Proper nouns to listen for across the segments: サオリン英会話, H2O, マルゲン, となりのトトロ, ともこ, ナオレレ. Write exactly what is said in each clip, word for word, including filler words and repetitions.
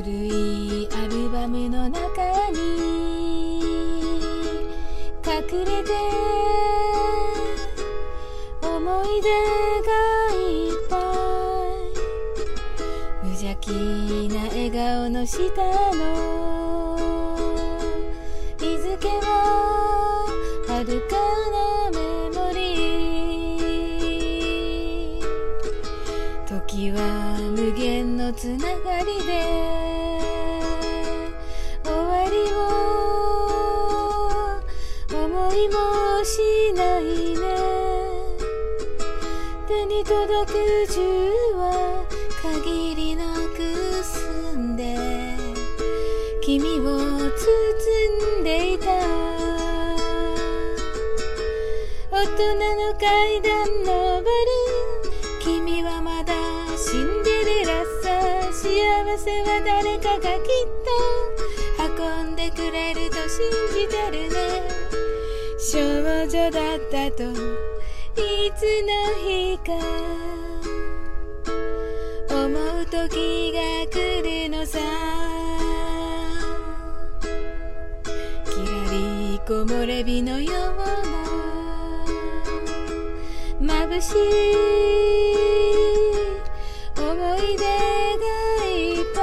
古いアルバムの中に隠れて思い出がいっぱい、無邪気な笑顔の下の日付は遥かなメモリー、時は無限のつながりでしないね。手に届く銃は限りなく澄んで君を包んでいた、大人の階段登る君はまだシンデレラさ、幸せは誰かがきっと運んでくれると信じてるね。少女だったといつの日か思う時が来るのさ、きらり木漏れ日のような眩しい思い出がいっぱ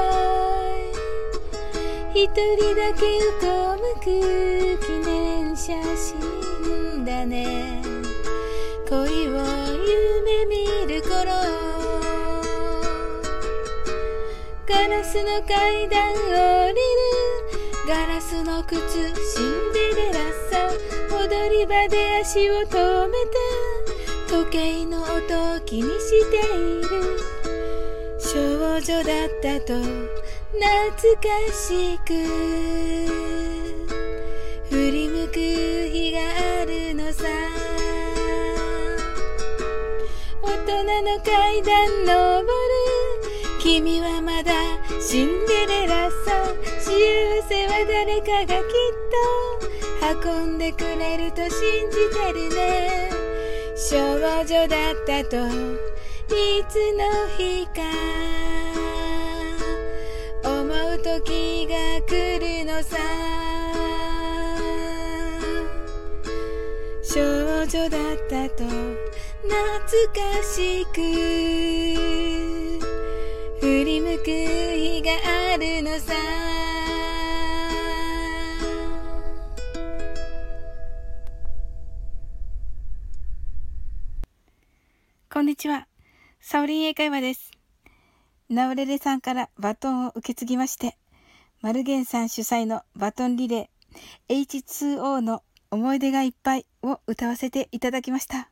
い、一人だけ横向く記念写真だね。恋を夢見る頃、ガラスの階段降りるガラスの靴、シンデレラさ、踊り場で足を止めた時計の音を気にしている、少女だったと懐かしく振り向く日があるのさ、大人の階段登る君はまだシンデレラさ、幸せは誰かがきっと運んでくれると信じてるね。少女だったといつの日か思う時が来るのさ、少女だったと懐かしく振り向く日があるのさ。こんにちは、サオリン英会話です。ナオレレさんからバトンを受け継ぎまして、マルゲンさん主催のバトンリレー エイチツーオー の思い出がいっぱいを歌わせていただきました。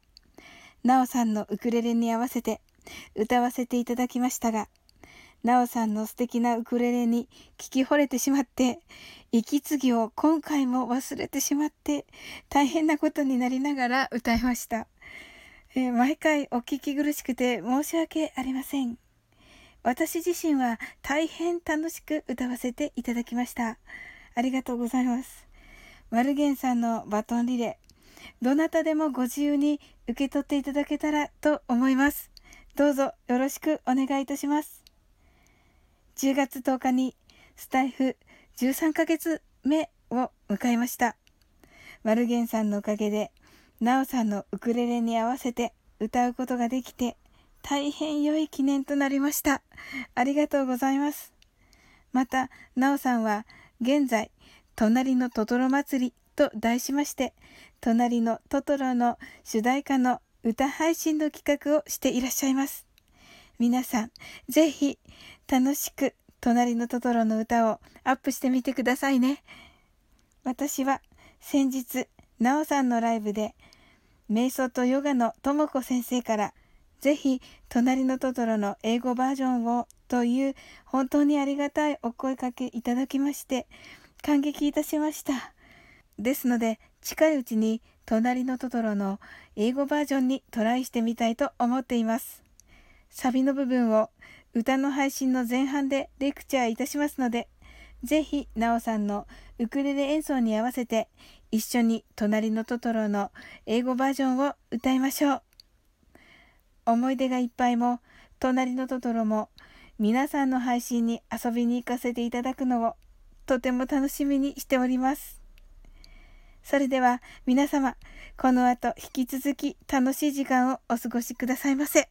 なおさんのウクレレに合わせて歌わせていただきましたが、なおさんの素敵なウクレレに聞き惚れてしまって、息継ぎを今回も忘れてしまって大変なことになりながら歌いました。えー、毎回お聞き苦しくて申し訳ありません。私自身は大変楽しく歌わせていただきました。ありがとうございます。マルゲンさんのバトンリレー、どなたでもご自由に受け取っていただけたらと思います。どうぞよろしくお願いいたします。じゅうがつとおかにスタイフじゅうさんかげつめを迎えました。マルゲンさんのおかげでナオさんのウクレレに合わせて歌うことができて、大変良い記念となりました。ありがとうございます。またナオさんは現在、隣のトトロ祭りと題しまして、隣のトトロの主題歌の歌配信の企画をしていらっしゃいます。皆さん、ぜひ楽しく隣のトトロの歌をアップしてみてくださいね。私は先日、なおさんのライブで、瞑想とヨガのともこ先生から、ぜひ隣のトトロの英語バージョンをという本当にありがたいお声かけいただきまして、感激いたしました。ですので、近いうちに隣のトトロの英語バージョンにトライしてみたいと思っています。サビの部分を歌の配信の前半でレクチャーいたしますので、ぜひなおさんのウクレレ演奏に合わせて一緒に隣のトトロの英語バージョンを歌いましょう。思い出がいっぱいも隣のトトロも皆さんの配信に遊びに行かせていただくのをとても楽しみにしております。それでは皆様、この後引き続き楽しい時間をお過ごしくださいませ。